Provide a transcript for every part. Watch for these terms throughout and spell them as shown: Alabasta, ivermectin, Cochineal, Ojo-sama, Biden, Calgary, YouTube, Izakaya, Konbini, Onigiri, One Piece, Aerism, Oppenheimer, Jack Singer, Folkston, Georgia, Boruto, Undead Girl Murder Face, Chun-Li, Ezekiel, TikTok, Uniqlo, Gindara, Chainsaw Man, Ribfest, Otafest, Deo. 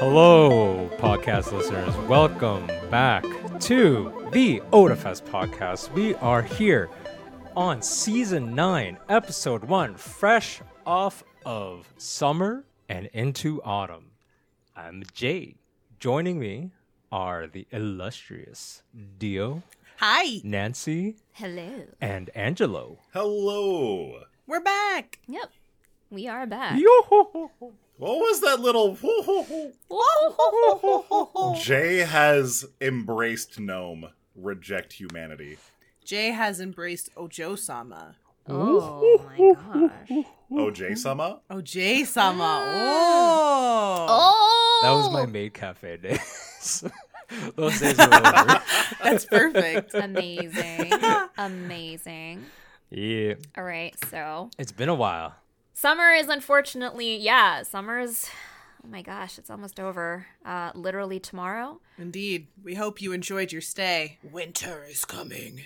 Hello, podcast listeners. Welcome back to the Otafest podcast. We are here on Season 9, Episode 1, fresh off of summer and into autumn. I'm Jay. Joining me are the illustrious Dio. Hi. Nancy. Hello. And Angelo. Hello. We're back. Yep. We are back. Yo-ho-ho. What was that little... Jay has embraced Gnome. Reject humanity. Jay has embraced Ojo-sama. Oh, my gosh. Ojo-sama? Ojo-sama. Oh. That was my maid cafe days. Those days were over. That's perfect. Amazing. Amazing. Yeah. All right, so... It's been a while. Summer is unfortunately, summer's, oh my gosh, it's almost over. Literally tomorrow. Indeed. We hope you enjoyed your stay. Winter is coming.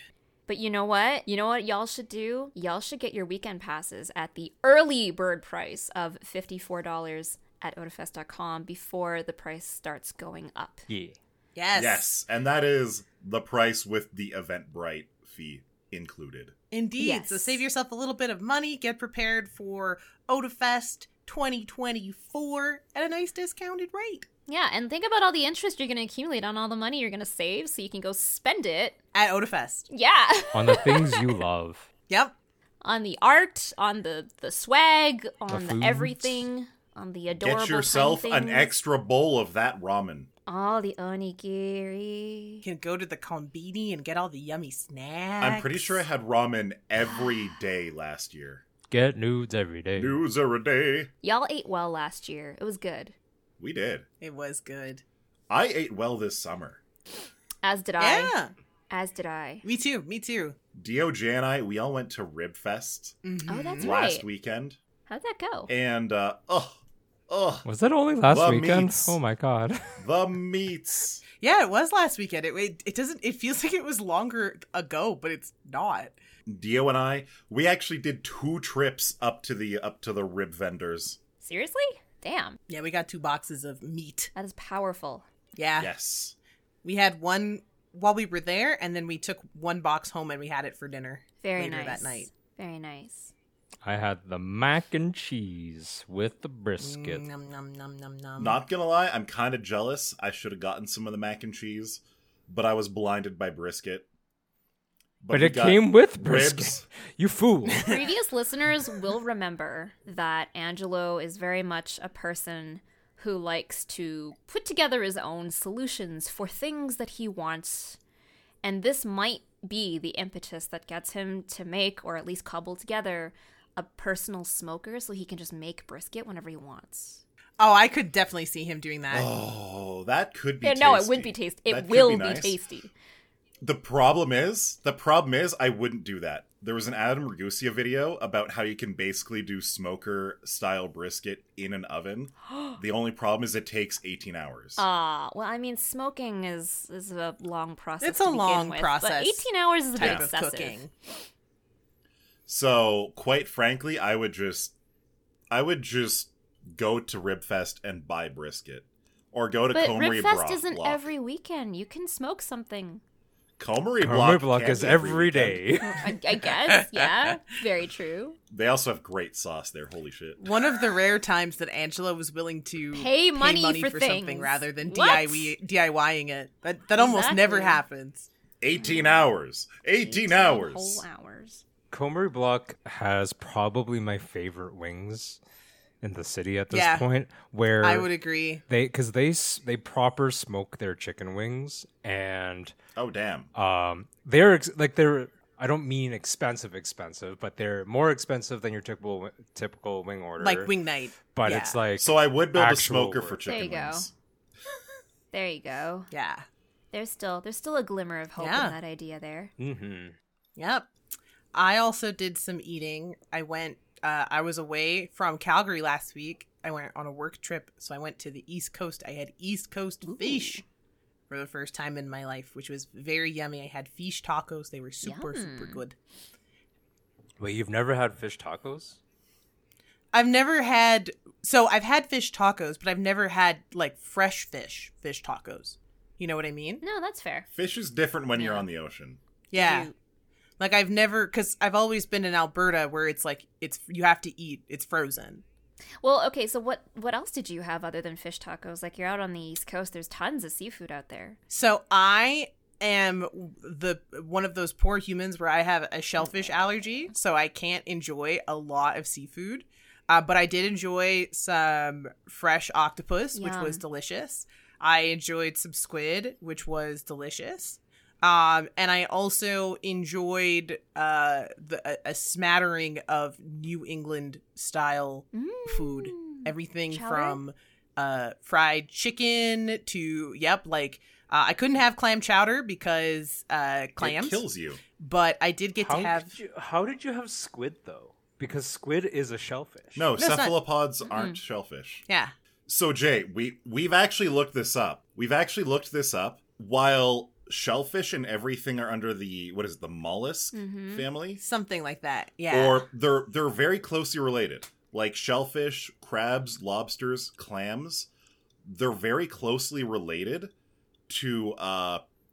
But you know what? You know what y'all should do? Y'all should get your weekend passes at the early bird price of $54 at otafest.com before the price starts going up. Yeah. Yes. Yes. And that is the price with the Eventbrite fee included. Indeed. Yes. So save yourself a little bit of money. Get prepared for Otafest 2024 at a nice discounted rate. Yeah, and think about all the interest you're going to accumulate on all the money you're going to save so you can go spend it. At Otafest. Yeah. On the things you love. Yep. On the art, on the swag, on the everything, on the adorable things. Get yourself an extra bowl of that ramen. All the onigiri. You can go to the konbini and get all the yummy snacks. I'm pretty sure I had ramen every day last year. Get nudes every day. Nudes every day. Y'all ate well last year. It was good. We did. It was good. I ate well this summer. As did I. Yeah. As did I. Me too. Me too. Dio, Jay, and I, we all went to Ribfest. Mm-hmm. Oh, that's right. Last weekend. How'd that go? And, was that only last weekend? Meats. Oh my god. The meats. Yeah, it was last weekend. It doesn't. It feels like it was longer ago, but it's not. Dio and I, we actually did 2 trips up to the rib vendors. Seriously? Damn. Yeah, we got 2 boxes of meat. That is powerful. Yeah. Yes. We had one while we were there, and then we took 1 box home and we had it for dinner. Very nice that night. Very nice. I had the mac and cheese with the brisket. Nom, nom, nom, nom, nom. Not gonna lie, I'm kind of jealous. I should have gotten some of the mac and cheese, but I was blinded by brisket. But it came with brisket. Ribs. You fool. Previous listeners will remember that Angelo is very much a person who likes to put together his own solutions for things that he wants. And this might be the impetus that gets him to make, or at least cobble together, a personal smoker so he can just make brisket whenever he wants. Oh, I could definitely see him doing that. Oh, that could be tasty. No, it would be tasty. It will be tasty. The problem is I wouldn't do that. There was an Adam Ragusa video about how you can basically do smoker-style brisket in an oven. The only problem is it takes 18 hours. Well, I mean, smoking is a long process. It's a long process. But 18 hours is a bit excessive. Cooking. So, quite frankly, I would just go to Ribfest and buy brisket, or go to Comery Block. But Ribfest isn't every weekend. You can smoke something. Comery Block is every day. I guess, yeah. Very true. They also have great sauce there. Holy shit. One of the rare times that Angela was willing to pay money for something rather than DIYing it. That almost never happens. 18 hours. Whole hours. Comery Block has probably my favorite wings in the city at this point, where I would agree, because they proper smoke their chicken wings, and they're I don't mean expensive, but they're more expensive than your typical wing order, like wing night. But it's like, so I would build a smoker for chicken wings. There you go. Yeah, there's still a glimmer of hope in that idea there. Mm-hmm. Yep. I also did some eating. I was away from Calgary last week. I went on a work trip, so I went to the East Coast. I had East Coast fish for the first time in my life, which was very yummy. I had fish tacos. They were super good. Wait, you've never had fish tacos? I've never had So I've had fish tacos, but I've never had like fresh fish tacos. You know what I mean? No, that's fair. Fish is different when you're on the ocean. Yeah. Like I've never, because I've always been in Alberta where it's like, you have to eat, it's frozen. Well, okay, so what else did you have other than fish tacos? Like you're out on the East Coast, there's tons of seafood out there. So I am one of those poor humans where I have a shellfish allergy, so I can't enjoy a lot of seafood. But I did enjoy some fresh octopus, which was delicious. I enjoyed some squid, which was delicious. And I also enjoyed a smattering of New England style food. Everything from fried chicken to, I couldn't have clam chowder because clams. It kills you. But I did get to have. How did you have squid, though? Because squid is a shellfish. No cephalopods aren't shellfish. Yeah. So, Jay, we've actually looked this up. While shellfish and everything are under the the mollusk family, something like that, or they're very closely related, like shellfish, crabs, lobsters, clams. They're very closely related to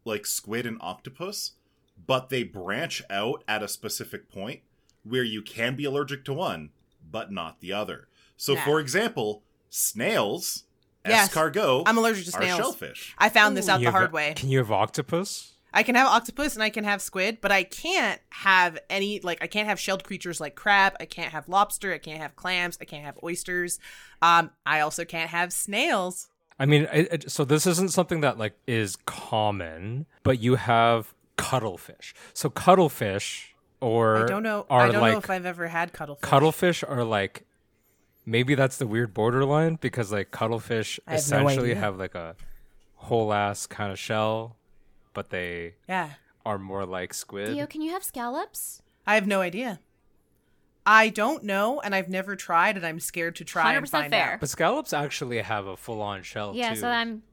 like squid and octopus, but they branch out at a specific point where you can be allergic to one but not the other. So for example, snails, escargot. I'm allergic to snails. Shellfish. I found this out the hard way. Can you have octopus? I can have octopus and I can have squid, but I can't have any, I can't have shelled creatures like crab. I can't have lobster. I can't have clams. I can't have oysters. I also can't have snails. I mean, so this isn't something that is common, but you have cuttlefish. So cuttlefish or I don't know. I don't know if I've ever had cuttlefish. Cuttlefish are maybe that's the weird borderline because cuttlefish essentially have a whole ass kind of shell, but they are more like squid. Theo, can you have scallops? I have no idea. I don't know, and I've never tried, and I'm scared to try and find out. But scallops actually have a full on shell too. Yeah, so I'm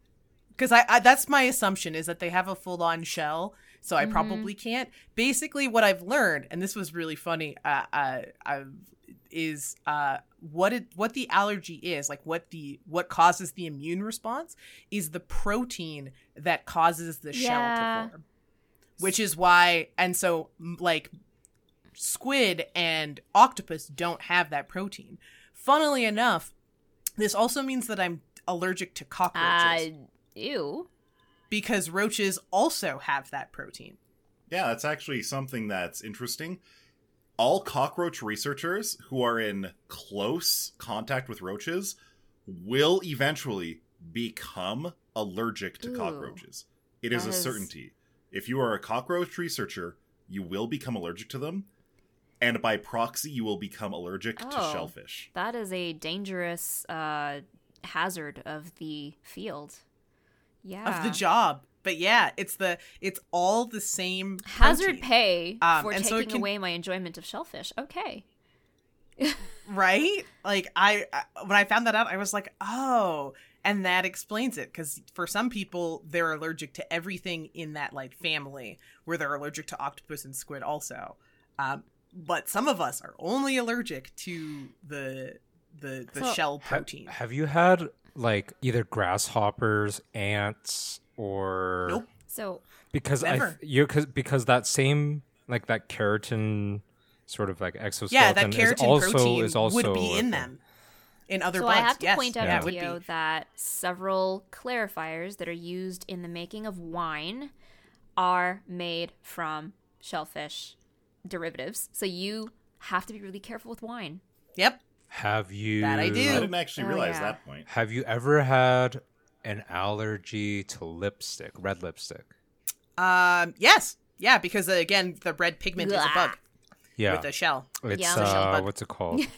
because that's my assumption is that they have a full on shell. So I probably can't. Basically, what I've learned, and this was really funny, is what the allergy is, what causes the immune response is the protein that causes the shell to form, which is why. And so squid and octopus don't have that protein. Funnily enough, this also means that I'm allergic to cockroaches. Ew. Because roaches also have that protein. Yeah, that's actually something that's interesting. All cockroach researchers who are in close contact with roaches will eventually become allergic to cockroaches. It is a certainty. If you are a cockroach researcher, you will become allergic to them. And by proxy, you will become allergic to shellfish. That is a dangerous hazard of the field. Yeah. Of the job. But yeah, it's all the same protein. Hazard pay for taking away my enjoyment of shellfish. Okay. Right? When I found that out, I was like, oh, and that explains it. Because for some people, they're allergic to everything in that family where they're allergic to octopus and squid also. But some of us are only allergic to the shell protein. Have you had... either grasshoppers, ants, or nope. So because never. Because that same that keratin sort of exoskeleton that keratin is also would be in them in other bloods. So I have to point out, Theo, that several clarifiers that are used in the making of wine are made from shellfish derivatives. So you have to be really careful with wine. Yep. Have you? That I do. I didn't actually realize that point. Have you ever had an allergy to lipstick, red lipstick? Yes. Yeah, because again, the red pigment is a bug. Yeah. With a shell. It's a shell bug. What's it called? It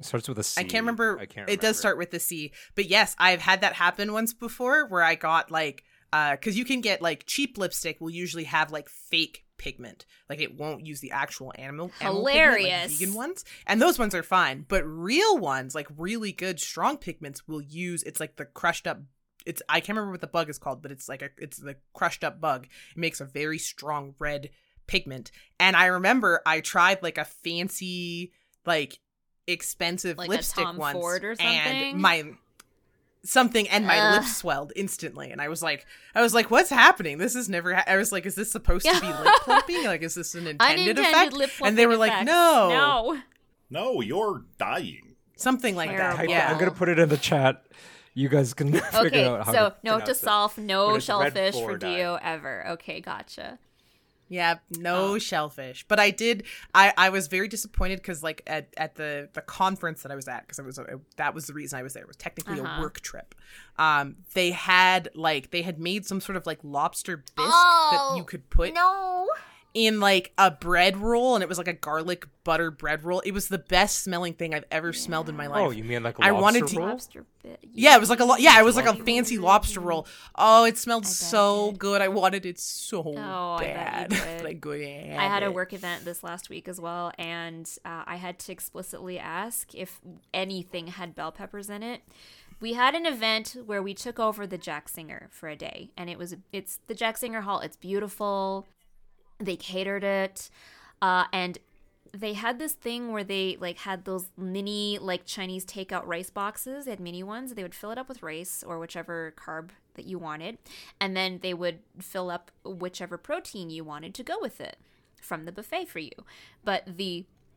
starts with a C. I can't remember. It does start with a C. But yes, I've had that happen once before where I got because you can get cheap lipstick will usually have fake pigment, it won't use the actual animal pigment, vegan ones, and those ones are fine, but real ones really good strong pigments will use the crushed up, it's I can't remember what the bug is called, but it's the crushed up bug. It makes a very strong red pigment, and I remember I tried a fancy expensive like lipstick once. Like a Tom Ford or something? And my lips swelled instantly. And I was like, what's happening? This is never, I was like, is this supposed to be lip plumping? Like, is this an intended effect? And they were like, no, you're dying. Something like that. I'm going to put it in the chat. You guys can figure out how to pronounce it. Okay, so note to self, no shellfish for Dio ever. Okay, gotcha. Yeah, no shellfish. But I was very disappointed because like at the conference that I was at, because that was the reason I was there. It was technically a work trip. They had made some sort of like lobster bisque that you could put in like a bread roll, and it was like a garlic butter bread roll. It was the best smelling thing I've ever smelled in my life. Oh, you mean like a lobster roll? Yeah, it was like a fancy lobster roll. Oh, it smelled so good. I wanted it so bad. I had a work event this last week as well, and I had to explicitly ask if anything had bell peppers in it. We had an event where we took over the Jack Singer for a day, and it's the Jack Singer Hall. It's beautiful. They catered it, and they had this thing where they like had those mini like Chinese takeout rice boxes. They had mini ones. They would fill it up with rice or whichever carb that you wanted, and then they would fill up whichever protein you wanted to go with it from the buffet for you. But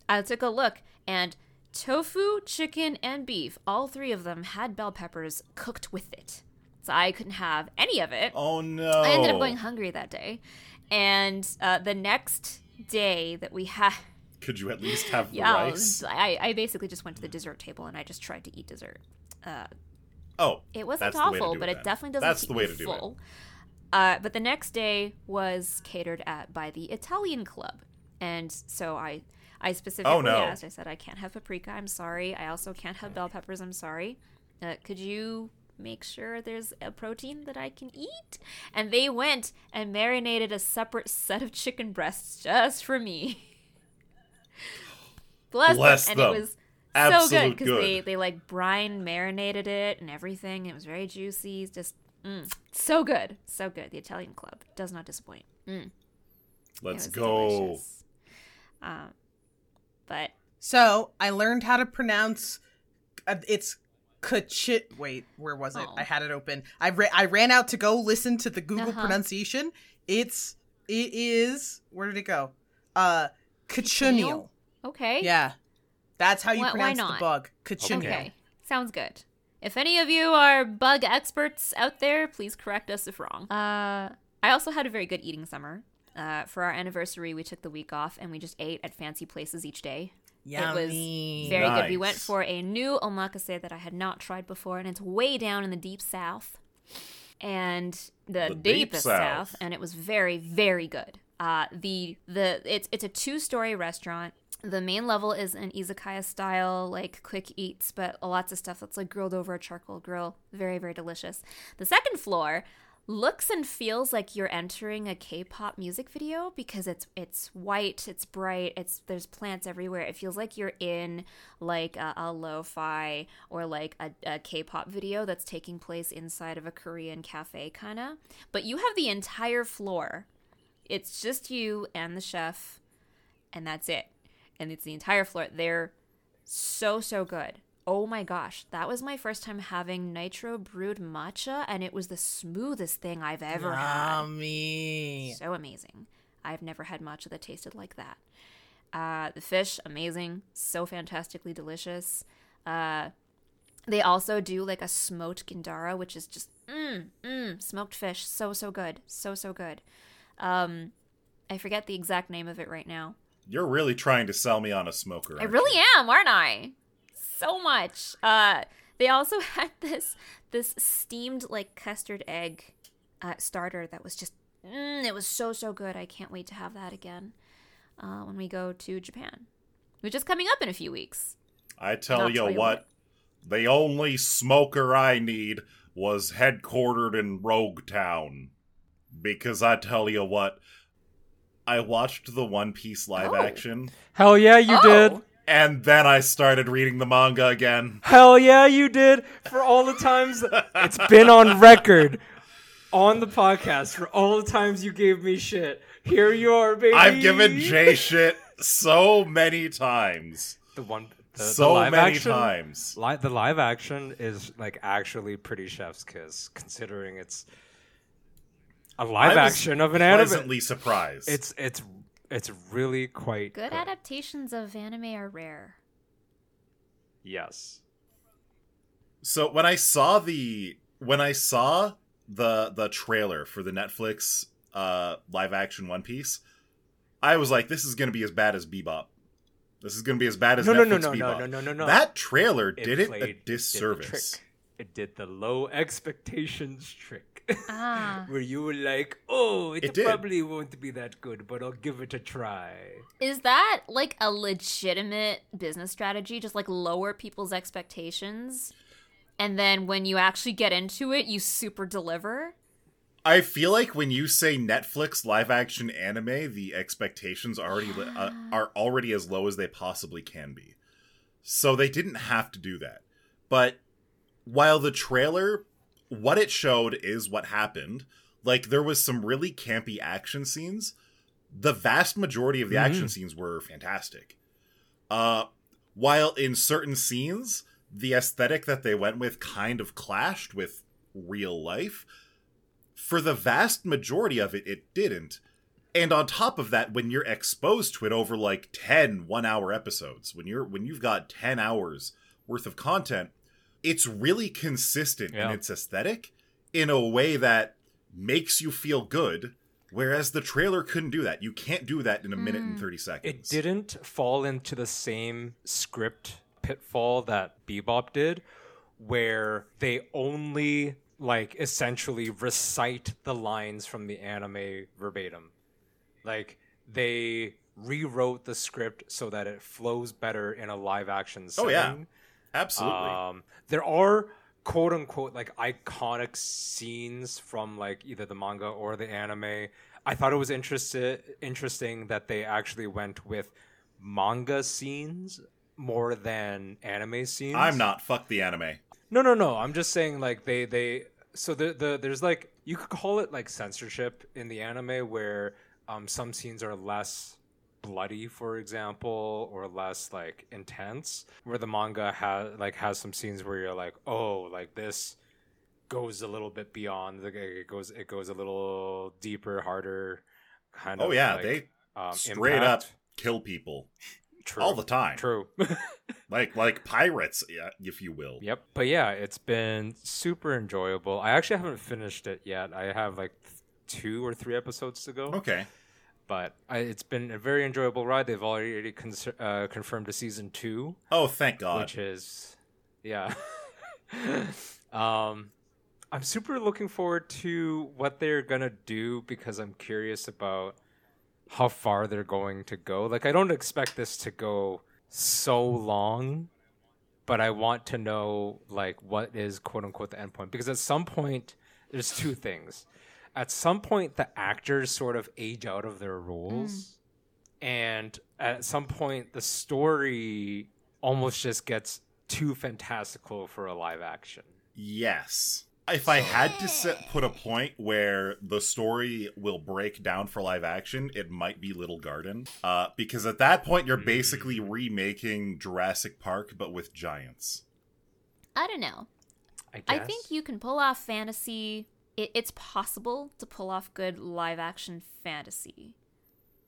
I took a look, and tofu, chicken, and beef, all three of them had bell peppers cooked with it. So I couldn't have any of it. Oh, no. I ended up going hungry that day. And the next day that we had... Could you at least have rice? I basically just went to the dessert table and I just tried to eat dessert. It wasn't awful, but it definitely doesn't keep me full. That's the way to do it. But the next day was catered at by the Italian Club. And so I specifically asked. I said, I can't have paprika. I'm sorry. I also can't have bell peppers. I'm sorry. Could you... make sure there's a protein that I can eat? And they went and marinated a separate set of chicken breasts just for me. Bless them. And it was so good because they like brine marinated it and everything. It was very juicy. Just so good. So good. The Italian Club does not disappoint. Let's go. So I learned how to pronounce it's wait, where was it? I had it open. I ran out to go listen to the Google pronunciation. It is. Where did it go? Cochineal. Okay. Yeah, that's how you pronounce the bug. Cochineal. Okay, sounds good. If any of you are bug experts out there, please correct us if wrong. I also had a very good eating summer. For our anniversary, we took the week off and we just ate at fancy places each day. Yummy. It was very good. We went for a new omakase that I had not tried before, and it's way down in the deep south. And the deepest south, and it was very, very good. It's a 2-story restaurant. The main level is an izakaya style, like quick eats, but lots of stuff that's like grilled over a charcoal grill. Very, very delicious. The second floor looks and feels like you're entering a K-pop music video because it's white, it's bright, there's plants everywhere. It feels like you're in like a lo-fi or like a K-pop video that's taking place inside of a Korean cafe kind of. But you have the entire floor. It's just you and the chef, and that's it. And it's the entire floor. They're so good. Oh my gosh, that was my first time having nitro brewed matcha, and it was the smoothest thing I've ever had. So amazing. I've never had matcha that tasted like that. The fish, amazing. So fantastically delicious. They also do like a smoked gindara, which is just smoked fish. So good. So good. I forget the exact name of it right now. You're really trying to sell me on a smoker. I really am, aren't I? So much. They also had this steamed like custard egg starter that was just it was so good. I can't wait to have that again when we go to Japan, which is coming up in a few weeks. I tell you what, the only smoker I need was headquartered in Rogue Town, because I tell you what, I watched the One Piece live action. Hell yeah, you did. And then I started reading the manga again. Hell yeah, you did. For all the times... It's been on record on the podcast for all the times you gave me shit. Here you are, baby. I've given Jay shit so many times. The one, So many times. The live action is like actually pretty chef's kiss, considering it's a live action of an anime. I was pleasantly surprised. It's really quite good. Adaptations of anime are rare. Yes. So when I saw the trailer for the Netflix live action One Piece, I was like, this is going to be as bad as Bebop. This is going to be as bad as Netflix Bebop. No. That trailer did it a disservice. It did the low expectations trick. Where you were like, oh, it probably won't be that good, but I'll give it a try. Is that like a legitimate business strategy? Just like lower people's expectations? And then when you actually get into it, you super deliver? I feel like when you say Netflix live action anime, the expectations are already as low as they possibly can be. So they didn't have to do that. But while the trailer, what it showed is what happened. Like, there was some really campy action scenes. The vast majority of the action scenes were fantastic. While in certain scenes, the aesthetic that they went with kind of clashed with real life, for the vast majority of it, it didn't. And on top of that, when you're exposed to it over like 10 one-hour episodes, when you've got 10 hours worth of content, it's really consistent in its aesthetic in a way that makes you feel good, whereas the trailer couldn't do that. You can't do that in a minute and 30 seconds. It didn't fall into the same script pitfall that Bebop did, where they only like essentially recite the lines from the anime verbatim. Like, they rewrote the script so that it flows better in a live action setting. Oh yeah, absolutely. There are quote unquote like iconic scenes from like either the manga or the anime. I thought it was interesting that they actually went with manga scenes more than anime scenes. Fuck the anime. No. I'm just saying like they so there's like, you could call it like censorship in the anime, where some scenes are less bloody, for example, or less like intense, where the manga has some scenes where you're like, oh, like this goes a little bit beyond, it goes a little deeper, harder, kind of. Oh yeah, like, they straight impact. Up kill people. True. All the time. True. like pirates, if you will. Yep. But yeah, it's been super enjoyable. I actually haven't finished it yet. I have like 2 or 3 episodes to go. Okay. But it's been a very enjoyable ride. They've already confirmed a season 2. Oh, thank God. Which is, yeah. I'm super looking forward to what they're going to do, because I'm curious about how far they're going to go. Like, I don't expect this to go so long, but I want to know, like, what is quote-unquote the end point. Because at some point, there's two things. At some point, the actors sort of age out of their roles. Mm. And at some point, the story almost just gets too fantastical for a live action. Yes. If I had to put a point where the story will break down for live action, it might be Little Garden. Because at that point, you're basically remaking Jurassic Park, but with giants. I don't know. I think you can pull off fantasy. It's possible to pull off good live action fantasy.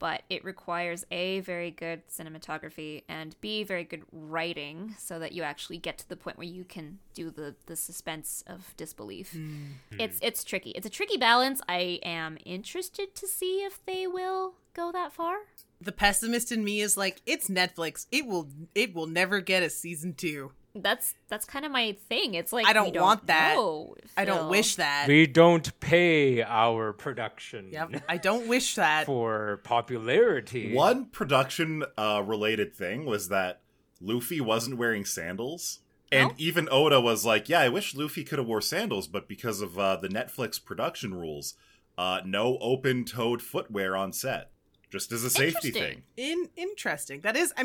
But it requires A, very good cinematography, and B, very good writing, so that you actually get to the point where you can do the suspense of disbelief. Mm-hmm. It's tricky. It's a tricky balance. I am interested to see if they will go that far. The pessimist in me is like, it's Netflix. It will never get a season 2. That's kind of my thing. It's like, I don't want that. Know, I don't wish that. We don't pay our production. Yep. I don't wish that for popularity. One production related thing was that Luffy wasn't wearing sandals, and even Oda was like, "Yeah, I wish Luffy could have wore sandals, but because of the Netflix production rules, no open-toed footwear on set, just as a safety thing." Interesting. That is a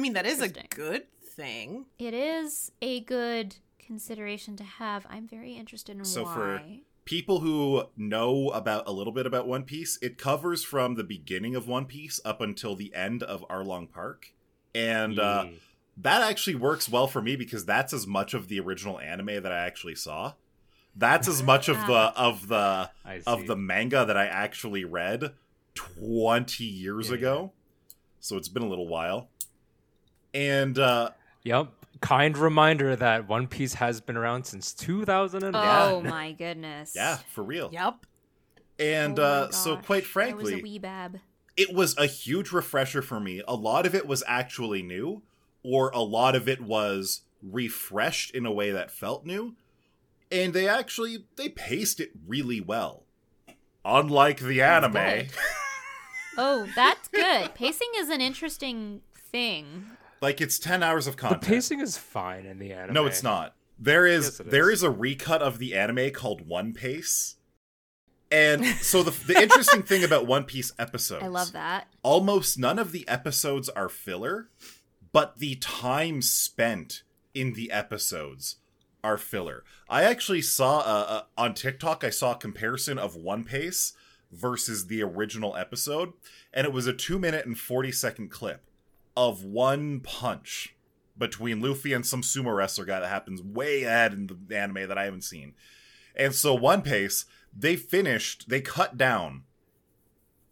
good thing. It is a good consideration to have. I'm very interested in why. For people who know a little bit about One Piece, it covers from the beginning of One Piece up until the end of Arlong Park, and that actually works well for me because that's as much of the original anime that I actually saw. That's as much of the manga that I actually read 20 years ago. So it's been a little while. And kind reminder that One Piece has been around since 2001. Oh my goodness. Yeah, for real. Yep. And so quite frankly, I was a wee bab. It was a huge refresher for me. A lot of it was actually new, or a lot of it was refreshed in a way that felt new. And they actually, they paced it really well. Unlike the anime. Good. Oh, that's good. Pacing is an interesting thing. Like, it's 10 hours of content. The pacing is fine in the anime. No, it's not. There is a recut of the anime called One Pace. And so the interesting thing about One Piece episodes. I love that. Almost none of the episodes are filler, but the time spent in the episodes are filler. I actually saw on TikTok, I saw a comparison of One Piece versus the original episode, and it was a 2 minute and 40 second clip of one punch between Luffy and some sumo wrestler guy that happens way ahead in the anime that I haven't seen. And so One Piece, they cut down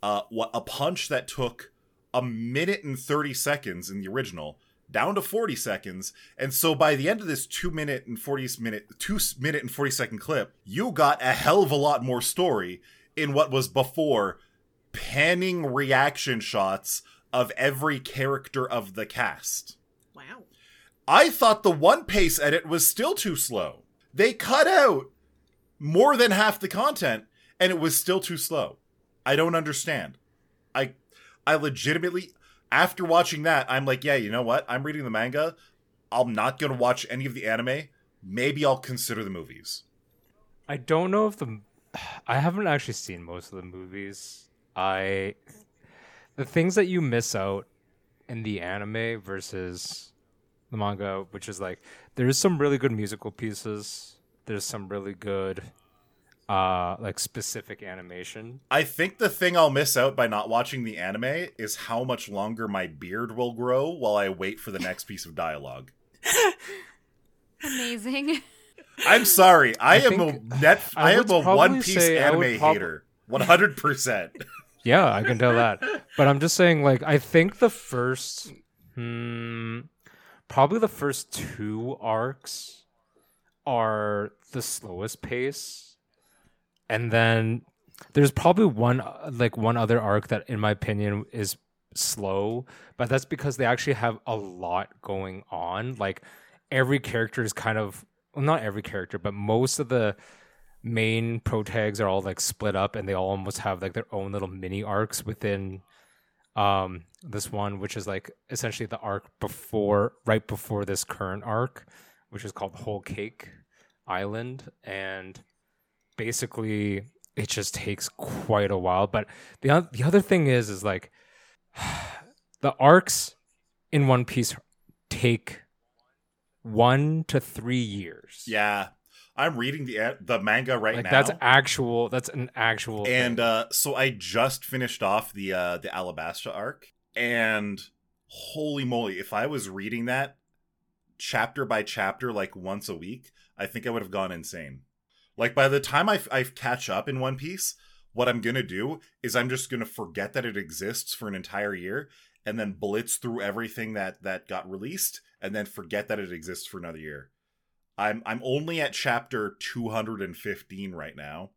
a punch that took a minute and 30 seconds in the original down to 40 seconds. And so by the end of this 2 minute and 40 second clip, you got a hell of a lot more story in what was before panning reaction shots of every character of the cast. Wow. I thought the One Piece edit was still too slow. They cut out more than half the content and it was still too slow. I don't understand. I legitimately, after watching that, I'm like, yeah, you know what? I'm reading the manga. I'm not going to watch any of the anime. Maybe I'll consider the movies. I don't know if I haven't actually seen most of the movies. The things that you miss out in the anime versus the manga, which is like, there's some really good musical pieces. There's some really good, like, specific animation. I think the thing I'll miss out by not watching the anime is how much longer my beard will grow while I wait for the next piece of dialogue. Amazing. I'm sorry. I am a One Piece anime hater. 100%. Yeah, I can tell that. But I'm just saying, like, I think the first, probably the first two arcs are the slowest pace. And then there's probably one other arc that, in my opinion, is slow. But that's because they actually have a lot going on. Like, every character is kind of, well, not every character, but most of the main protags are all like split up and they all almost have like their own little mini arcs within this one, which is like essentially the arc right before this current arc, which is called Whole Cake Island. And basically it just takes quite a while. But the other thing is like the arcs in One Piece take 1 to 3 years. Yeah. I'm reading the manga right now. That's an actual thing. And so I just finished off the Alabasta arc, and holy moly, if I was reading that chapter by chapter like once a week, I think I would have gone insane. Like, by the time I catch up in One Piece, what I'm going to do is I'm just going to forget that it exists for an entire year and then blitz through everything that got released and then forget that it exists for another year. I'm only at chapter 215 right now,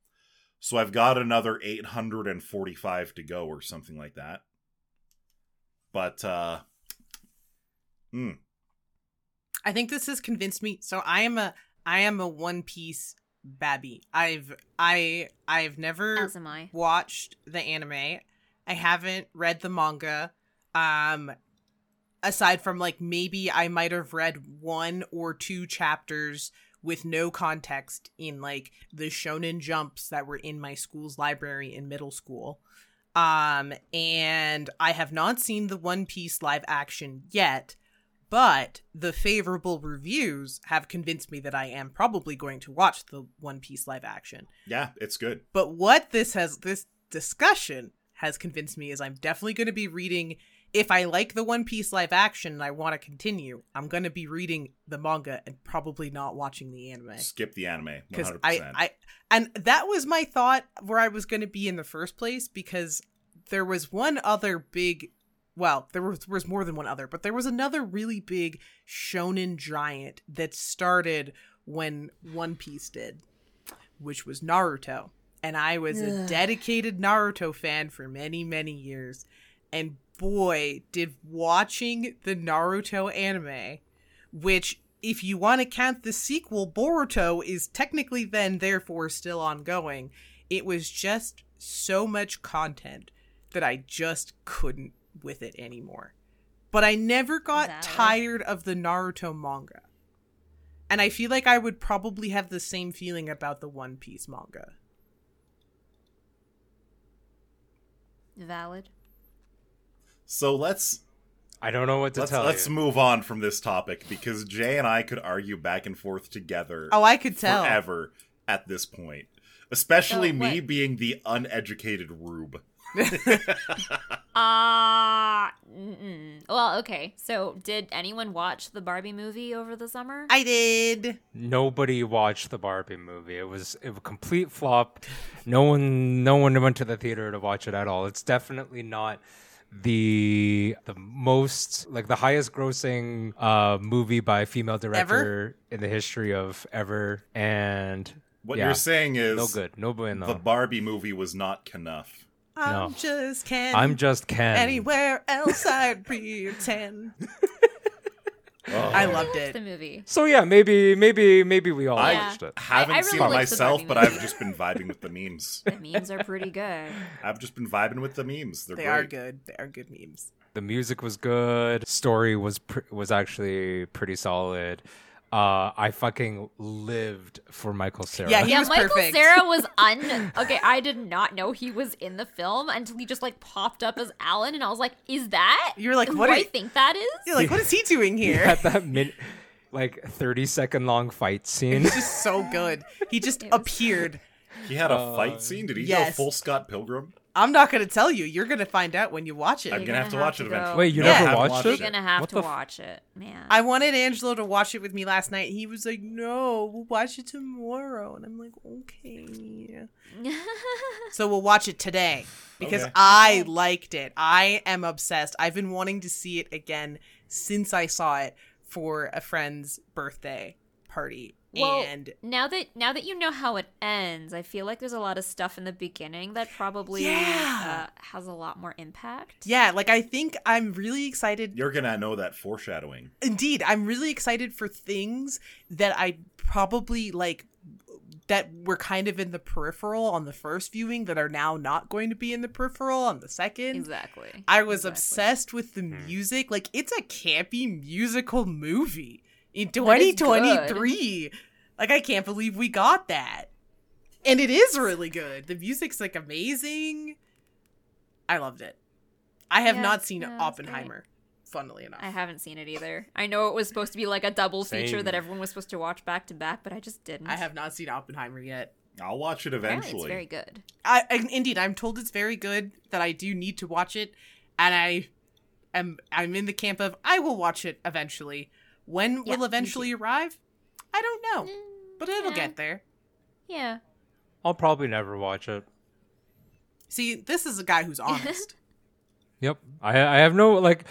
so I've got another 845 to go or something like that. But, I think this has convinced me. So I am a One Piece babby. I've never watched the anime. I haven't read the manga. Aside from, like, maybe I might have read 1 or 2 chapters with no context in, like, the Shonen Jumps that were in my school's library in middle school. And I have not seen the One Piece live action yet, but the favorable reviews have convinced me that I am probably going to watch the One Piece live action. Yeah, it's good. But what this discussion has convinced me is I'm definitely going to be reading if I like the One Piece live action and I want to continue, I'm going to be reading the manga and probably not watching the anime. Skip the anime, 100%. 'Cause I and that was my thought where I was going to be in the first place, because there was one other big... Well, there was more than one other, but there was another really big shonen giant that started when One Piece did, which was Naruto. And I was a dedicated Naruto fan for many, many years. And boy, did watching the Naruto anime, which if you want to count the sequel, Boruto is technically then therefore still ongoing. It was just so much content that I just couldn't with it anymore. But I never got tired of the Naruto manga. And I feel like I would probably have the same feeling about the One Piece manga. Valid. So let's move on from this topic, because Jay and I could argue back and forth together. Oh, I could tell. Forever at this point. Especially me being the uneducated rube. Well, okay. So, did anyone watch the Barbie movie over the summer? I did. Nobody watched the Barbie movie. It was a complete flop. No one went to the theater to watch it at all. It's definitely not the most, like, the highest grossing movie by a female director ever in the history of ever. And what you're saying is no good. No bueno. The Barbie movie was not enough. I'm just Ken. Anywhere else I'd pretend. Oh. I loved it. The movie. So yeah, maybe we all watched it. I haven't seen it myself, but I've just been vibing with the memes. The memes are pretty good. I've just been vibing with the memes. They are good. They are good memes. The music was good. Story was actually pretty solid. I fucking lived for Michael Cera. Yeah, he was perfect. Michael Cera was Okay, I did not know he was in the film until he just, like, popped up as Alan, and I was like, "Is that? You're like, what do I think that is? You're like, what is he doing here?" He had that 30-second long fight scene. It's just so good. He just appeared. He had a fight scene. Did he go full Scott Pilgrim? I'm not going to tell you. You're going to find out when you watch it. I'm going to have to watch it eventually. Wait, you never watched it? You're going to have to watch it, man. I wanted Angelo to watch it with me last night. He was like, no, we'll watch it tomorrow. And I'm like, okay. So we'll watch it today because I liked it. I am obsessed. I've been wanting to see it again since I saw it for a friend's birthday party. Well, and now that you know how it ends, I feel like there's a lot of stuff in the beginning that probably has a lot more impact. Yeah, like I think I'm really excited. You're going to know that foreshadowing. Indeed, I'm really excited for things that I probably like that were kind of in the peripheral on the first viewing that are now not going to be in the peripheral on the second. Exactly. I was obsessed with the music. Like, it's a campy musical movie. In 2023, like, I can't believe we got that. And it is really good. The music's, like, amazing. I loved it. I have not seen Oppenheimer, funnily enough. I haven't seen it either. I know it was supposed to be, like, a double feature that everyone was supposed to watch back to back, but I just didn't. I have not seen Oppenheimer yet. I'll watch it eventually. Yeah, it's very good. Indeed, I'm told it's very good, that I do need to watch it, and I'm in the camp of I will watch it eventually. When will eventually arrive? I don't know, but it'll get there. Yeah. I'll probably never watch it. See, this is a guy who's honest. Yep. I have no, like,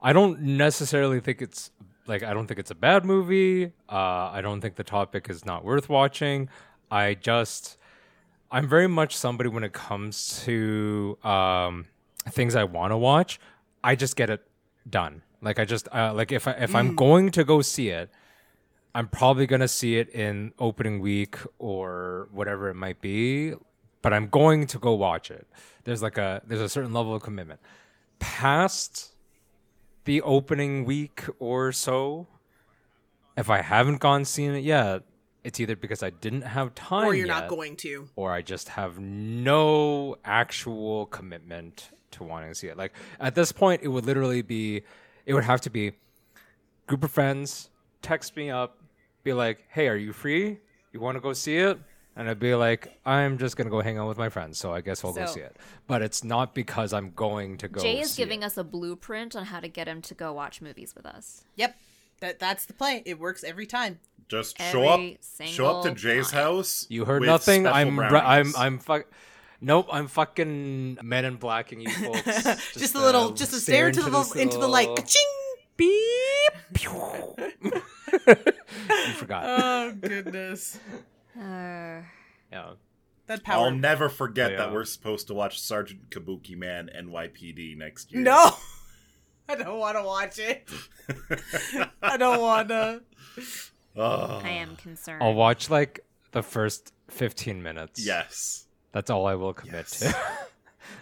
I don't necessarily think it's, like, I don't think it's a bad movie. I don't think the topic is not worth watching. I'm very much somebody when it comes to things I want to watch. I just get it done. Like, I just, like, if I'm going to go see it, I'm probably going to see it in opening week or whatever it might be, but I'm going to go watch it. There's, like, there's a certain level of commitment. Past the opening week or so, if I haven't gone seen it yet, it's either because I didn't have time or you're not going to. Or I just have no actual commitment to wanting to see it. Like, at this point, it would literally be... It would have to be group of friends, text me up, be like, hey, are you free? You want to go see it? And I'd be like, I'm just going to go hang out with my friends, so I guess I'll go see it. But it's not because I'm going to go see it. Jay is giving us a blueprint on how to get him to go watch movies with us. Yep. That's the plan. It works every time. Just show up to Jay's house. You heard nothing. I'm fucking Men in Black and you folks. Just a stare into the like ka-ching, beep. You forgot. Oh goodness. Yeah. That power. I'll never forget that we're supposed to watch Sergeant Kabuki Man NYPD next year. No. I don't want to watch it. I don't want to. I am concerned. I'll watch like the first 15 minutes. Yes. That's all I will commit to.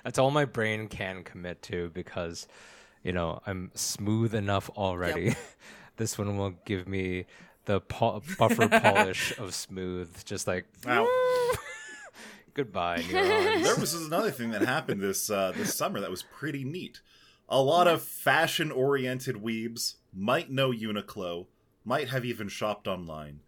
That's all my brain can commit to because, you know, I'm smooth enough already. Yep. This one will give me the buffer polish of smooth. Just like, goodbye. Neurons. There was another thing that happened this summer that was pretty neat. A lot of fashion-oriented weebs might know Uniqlo, might have even shopped online,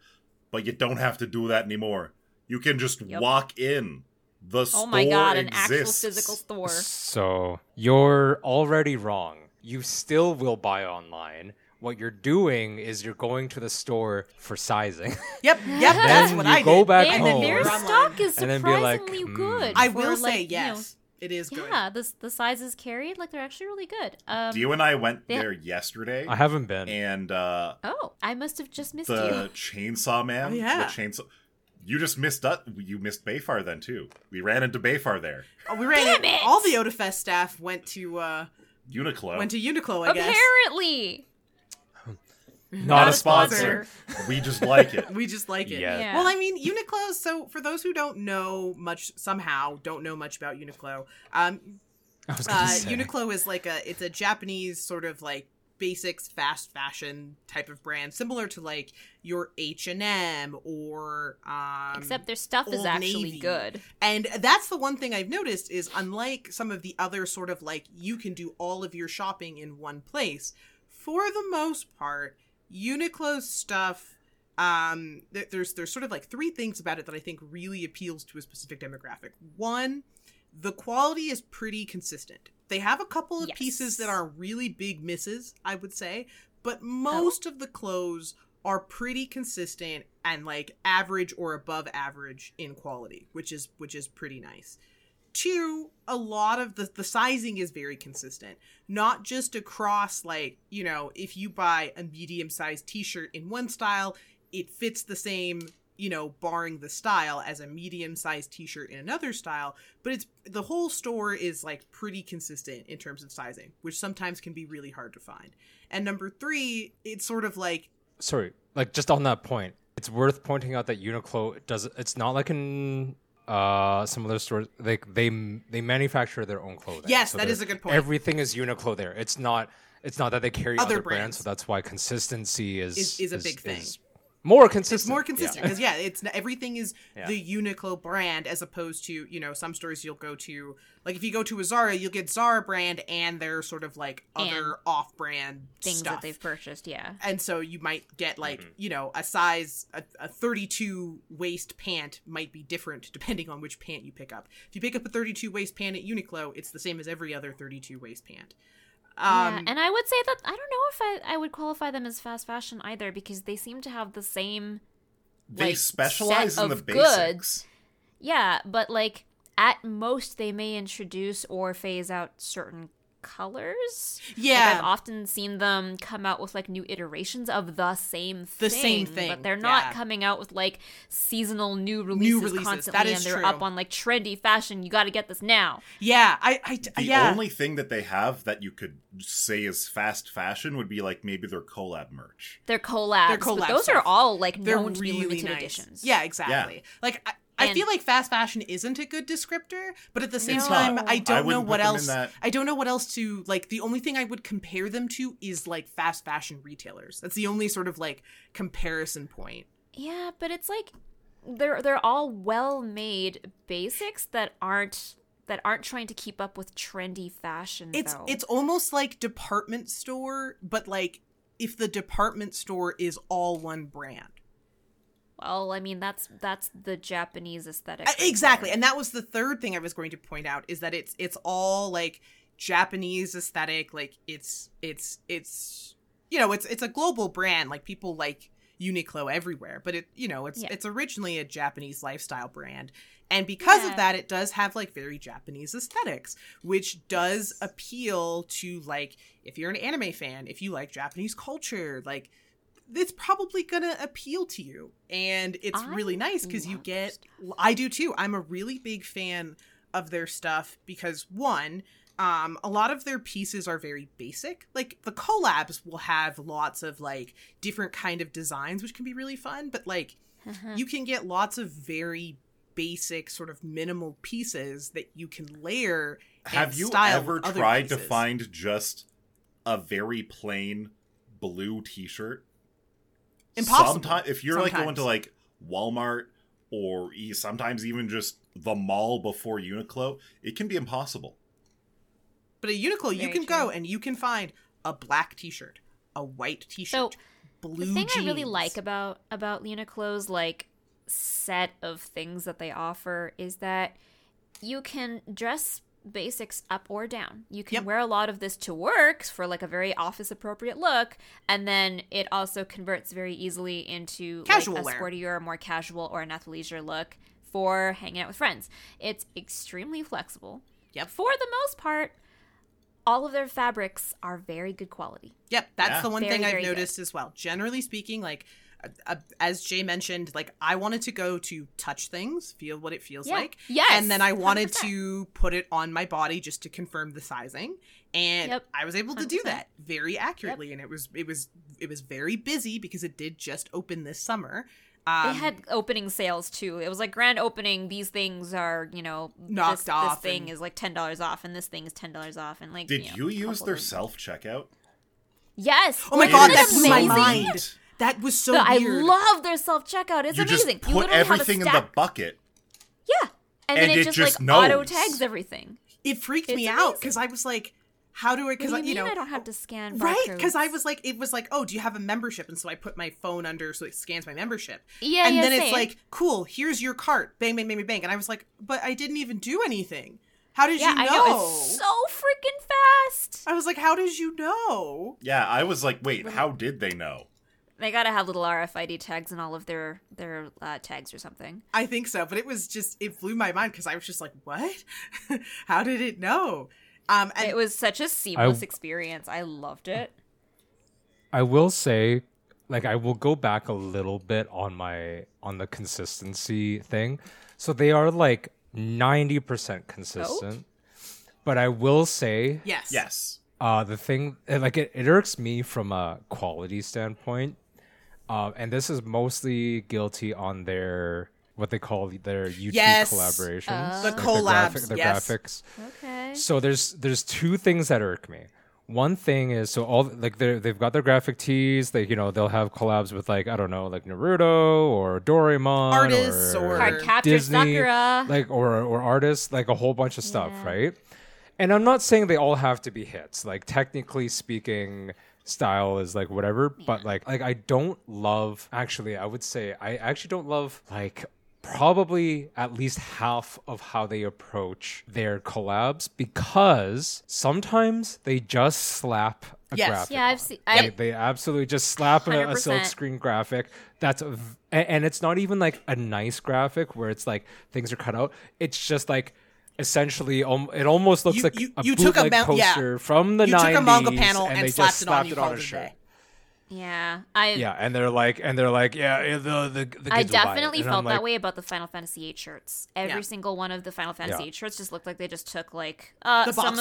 but you don't have to do that anymore. You can just walk in. The store exists. Oh my god, an actual physical store. So, you're already wrong. You still will buy online. What you're doing is you're going to the store for sizing. Yep, that's what I did. Then you go back home. Their stock is surprisingly good. I will say yes. It is good. Yeah, the sizes carried, they're actually really good. Dio and I went there yesterday. I haven't been. And I must have just missed the Chainsaw Man. Oh, yeah. You just missed up. You missed Bayfar then too. We ran into Bayfar there. Oh, all the Otafest staff went to Uniqlo. Went to Uniqlo, I guess. Apparently. Not a sponsor. We just like it. Yeah. Yeah. Well, I mean, Uniqlo, so for those who don't know much about Uniqlo, Uniqlo is it's a Japanese sort of basics fast fashion type of brand, similar to your H&M or except their stuff is actually Navy. Good. And that's the one thing I've noticed is unlike some of the other sort of you can do all of your shopping in one place, for the most part, Uniqlo's stuff, there's sort of three things about it that I think really appeals to a specific demographic. One, the quality is pretty consistent. They have a couple of pieces that are really big misses, I would say, but most of the clothes are pretty consistent and average or above average in quality, which is pretty nice. Two, a lot of the sizing is very consistent, not just across if you buy a medium-sized t-shirt in one style, it fits the same, barring the style, as a medium-sized t-shirt in another style, but it's the whole store is pretty consistent in terms of sizing, which sometimes can be really hard to find. And number three, it's sort of just on that point, it's worth pointing out that Uniqlo it's not an some of their stores, they manufacture their own clothing. Yes, so that is a good point. Everything is Uniqlo there. It's not that they carry other brands, so that's why consistency is a big thing. More consistent. It's more consistent because it's everything is the Uniqlo brand as opposed to some stores you'll go to. If you go to a Zara, you'll get Zara brand and their sort of other off brand things stuff that they've purchased. Yeah, and so you might get a size a 32 waist pant might be different depending on which pant you pick up. If you pick up a 32 waist pant at Uniqlo, it's the same as every other 32 waist pant. And I would say that I don't know if I would qualify them as fast fashion either because they seem to have the same. They specialize in the basics. Goods. Yeah, but at most they may introduce or phase out certain colors. Yeah, I've often seen them come out with new iterations of the same thing, but they're not coming out with seasonal new releases constantly. That is and they're true. Up on trendy fashion. You got to get this now. Yeah, the only thing that they have that you could say is fast fashion would be maybe their collab merch. Their collabs, but those stuff. Are all they're known really to be limited editions. Yeah, exactly. Yeah. I feel fast fashion isn't a good descriptor, but at the same time, I don't know what else to the only thing I would compare them to is fast fashion retailers. That's the only sort of comparison point. Yeah, but it's they're all well-made basics that aren't trying to keep up with trendy fashion. It's almost like department store, but if the department store is all one brand. Well, I mean, that's the Japanese aesthetic. Right, exactly. There. And that was the third thing I was going to point out, is that it's all like Japanese aesthetic. Like it's you know, it's a global brand. Like people like Uniqlo everywhere, but it, you know, it's originally a Japanese lifestyle brand. And because of that, it does have like very Japanese aesthetics, which does appeal to like, if you're an anime fan, if you like Japanese culture, like it's probably gonna appeal to you. And it's really nice because you get stuff. I do too. I'm a really big fan of their stuff because one, a lot of their pieces are very basic. Like the collabs will have lots of like different kind of designs, which can be really fun, but like you can get lots of very basic sort of minimal pieces that you can layer. Have you ever tried to find just a very plain blue t-shirt? Impossible. Sometimes, if you're like going to like Walmart or sometimes even just the mall before Uniqlo, it can be impossible. But at Uniqlo, you can go and you can find a black t-shirt, a white t-shirt, blue jeans. The thing I really like about Uniqlo's like set of things that they offer is that you can dress basics up or down. You can wear a lot of this to work for like a very office appropriate look, and then it also converts very easily into casual like, a sportier, more casual or an athleisure look for hanging out with friends. It's extremely flexible. Yep. For the most part, all of their fabrics are very good quality. Yep, that's the one thing I've noticed as well. Generally speaking, like as Jay mentioned, like I wanted to go to touch things, feel what it feels like. Yes. And then I wanted 100%. To put it on my body just to confirm the sizing. And I was able to do that very accurately. And it was very busy because it did just open this summer. They had opening sales too. It was like grand opening. These things are, you know, knocked off. This thing is like $10 off, and this thing is $10 off, and like. Did you use their self checkout? Yes. Oh my god, that blew my mind. That was so weird. I love their self checkout. It's amazing. Just put everything in the bucket. Yeah, and then it just like auto tags everything. It freaked me out because I was like, how do I? Because you know, I don't have to scan barcodes. Right? Because I was like, it was like, oh, do you have a membership? And so I put my phone under, so it scans my membership. Yeah, and then it's like, cool, here's your cart. Bang, bang, bang, bang, bang. And I was like, but I didn't even do anything. How did you know? I know. It's so freaking fast. I was like, how did you know? Yeah, I was like, wait, how did they know? They gotta have little RFID tags in all of their tags or something. I think so, but it was just, it blew my mind because I was just like, what? How did it know? And it was such a seamless experience. I loved it. I will say, like, I will go back a little bit on the consistency thing. So they are like 90% consistent, but I will say, yes. The thing, like, it irks me from a quality standpoint, and this is mostly guilty on their. What they call their YouTube collaborations, the collabs, their graphics. Okay. So there's two things that irk me. One thing is all like they've got their graphic tees. They they'll have collabs with like I don't know like Naruto or Doraemon artists or Disney Sakura. Like or artists like a whole bunch of stuff, right? And I'm not saying they all have to be hits. Like technically speaking. Style is like whatever, but like I don't love. Actually, I would say I actually don't love like probably at least half of how they approach their collabs because sometimes they just slap a graphic. Yeah, I've seen. They absolutely just slap a silkscreen graphic. That's and it's not even like a nice graphic where it's like things are cut out. It's just like. Essentially, it almost looks like a bootleg poster from the 90s. You took a manga panel and slapped it on a shirt. Yeah, and they're like, yeah, the I definitely felt that way about the Final Fantasy VIII shirts. Every single one of the Final Fantasy VIII shirts just looked like they just took like some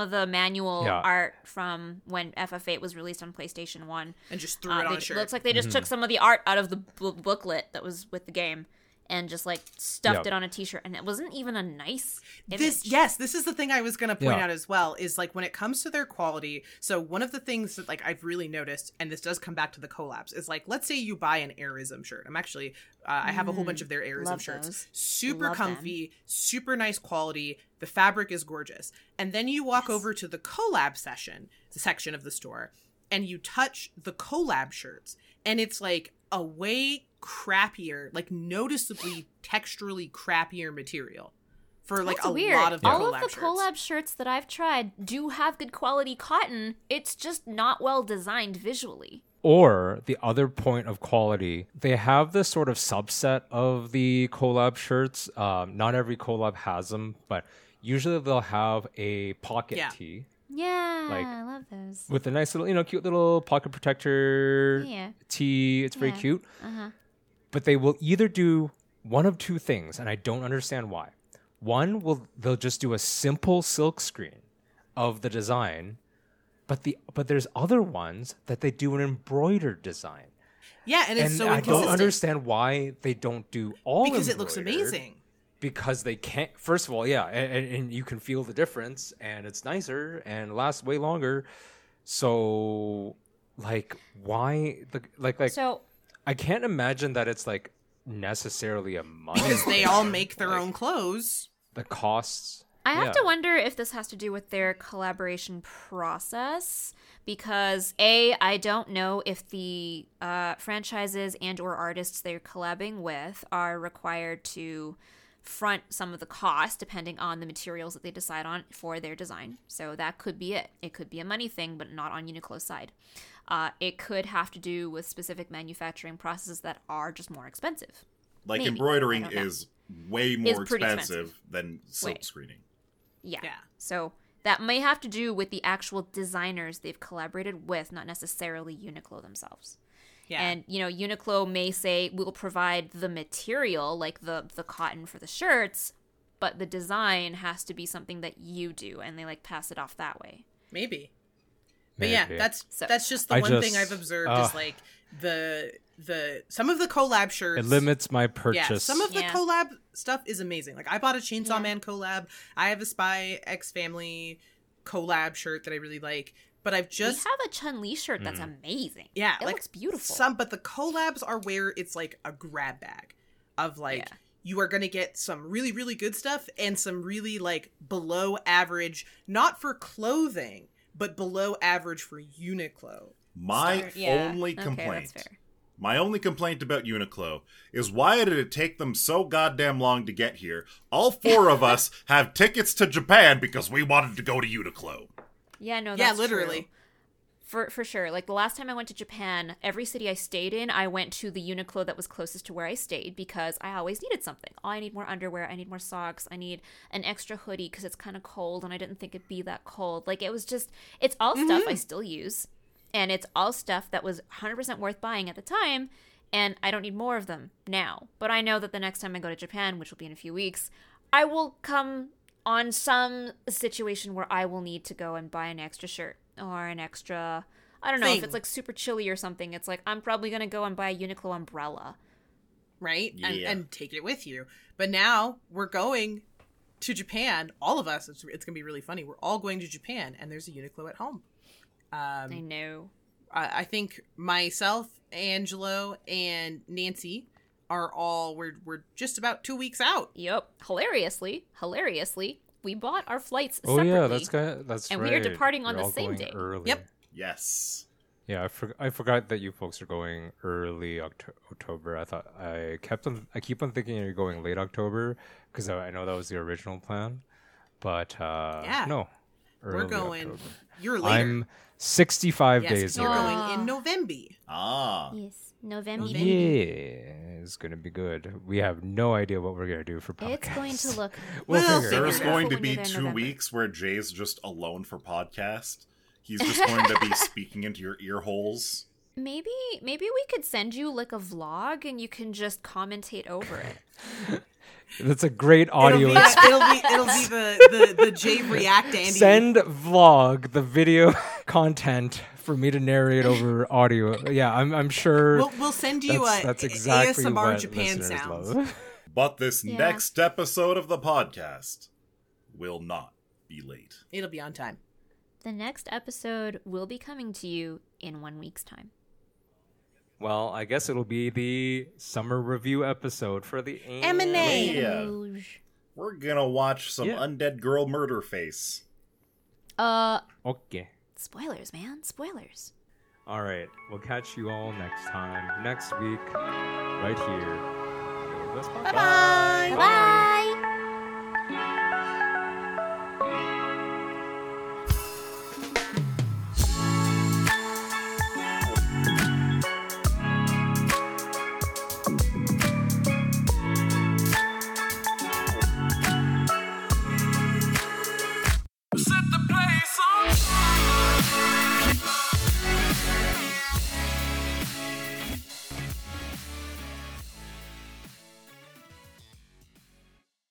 of the manual art from when FF8 was released on PlayStation 1 and just threw it on a shirt. It looks like they just took some of the art out of the booklet that was with the game. And just like stuffed it on a t-shirt, and it wasn't even a nice image. This is the thing I was going to point out as well is like when it comes to their quality. So one of the things that like I've really noticed, and this does come back to the collabs, is like let's say you buy an Aerism shirt. I'm actually I have a whole bunch of their Aerism shirts. Those. Super comfy, super nice quality. The fabric is gorgeous, and then you walk over to the collab section of the store, and you touch the collab shirts, and it's like. a way crappier, like noticeably texturally crappier material for like lot of the collab shirts. All of the collab shirts that I've tried do have good quality cotton. It's just not well designed visually. Or the other point of quality, they have this sort of subset of the collab shirts. Not every collab has them, but usually they'll have a pocket tee. Yeah, like, I love those. With a nice little, cute little pocket protector tee. It's very cute. Uh-huh. But they will either do one of two things, and I don't understand why. One, they'll just do a simple silk screen of the design, but there's other ones that they do an embroidered design. Yeah, and it's so inconsistent. I don't understand why they don't do all because it looks amazing. Because they can't. First of all, and you can feel the difference, and it's nicer and lasts way longer. So, why I can't imagine that it's necessarily a money because they all make their own clothes. The costs. I have to wonder if this has to do with their collaboration process, because I don't know if the franchises and or artists they're collabing with are required to front some of the cost depending on the materials that they decide on for their design. So that could be it. It could be a money thing, but not on Uniqlo's side. It could have to do with specific manufacturing processes that are just more expensive. Embroidering is way more expensive than silk screening. Yeah. So that may have to do with the actual designers they've collaborated with, not necessarily Uniqlo themselves. Yeah. And, Uniqlo may say, we'll provide the material, like the cotton for the shirts, but the design has to be something that you do. And they, pass it off that way. Maybe. But, that's just the thing I've observed is, some of the collab shirts. It limits my purchase. Yeah, some of the collab stuff is amazing. I bought a Chainsaw Man collab. I have a Spy X Family collab shirt that I really like. But we have a Chun-Li shirt that's amazing. Yeah. It looks beautiful. But the collabs are where it's a grab bag of you are going to get some really, really good stuff and some really below average, not for clothing, but below average for Uniqlo. My only complaint about Uniqlo is why did it take them so goddamn long to get here? All four of us have tickets to Japan because we wanted to go to Uniqlo. Yeah, no, that's literally true. For sure. The last time I went to Japan, every city I stayed in, I went to the Uniqlo that was closest to where I stayed because I always needed something. Oh, I need more underwear. I need more socks. I need an extra hoodie because it's kind of cold and I didn't think it'd be that cold. It was just, it's all stuff I still use. And it's all stuff that was 100% worth buying at the time. And I don't need more of them now. But I know that the next time I go to Japan, which will be in a few weeks, I will come on some situation where I will need to go and buy an extra shirt or an extra, I don't know, thing. If it's super chilly or something, it's I'm probably going to go and buy a Uniqlo umbrella. Right? Yeah. And take it with you. But now we're going to Japan. All of us, it's going to be really funny. We're all going to Japan and there's a Uniqlo at home. I know. I think myself, Angelo, and Nancy are all we're just about 2 weeks out. Yep. Hilariously, we bought our flights separately. Oh yeah, that's and right. And we are departing on the same day. Early. Yep. Yes. Yeah, I forgot that you folks are going early October. I thought I keep on thinking you're going late October because I know that was the original plan. But no. Early we're going. October. You're later. I'm 65 days away. You're going in November. Ah. Yes, November. Yeah, it's going to be good. We have no idea what we're going to do for podcasts. It's going to look. There's going to be 2 weeks where Jay's just alone for podcast. He's just going to be speaking into your ear holes. Maybe we could send you a vlog and you can just commentate over it. That's a great audio experience. It'll be the Jay React Andy. Send vlog, the video content for me to narrate over audio. Yeah, I'm sure. We'll send you that's exactly ASMR what Japan sounds. Love. But this next episode of the podcast will not be late. It'll be on time. The next episode will be coming to you in 1 week's time. Well, I guess it'll be the summer review episode for the M&A. Yeah. We're going to watch some Undead Girl Murder Face. Okay. Spoilers, man. Spoilers. All right, we'll catch you all next time, next week, right here. Bye-bye.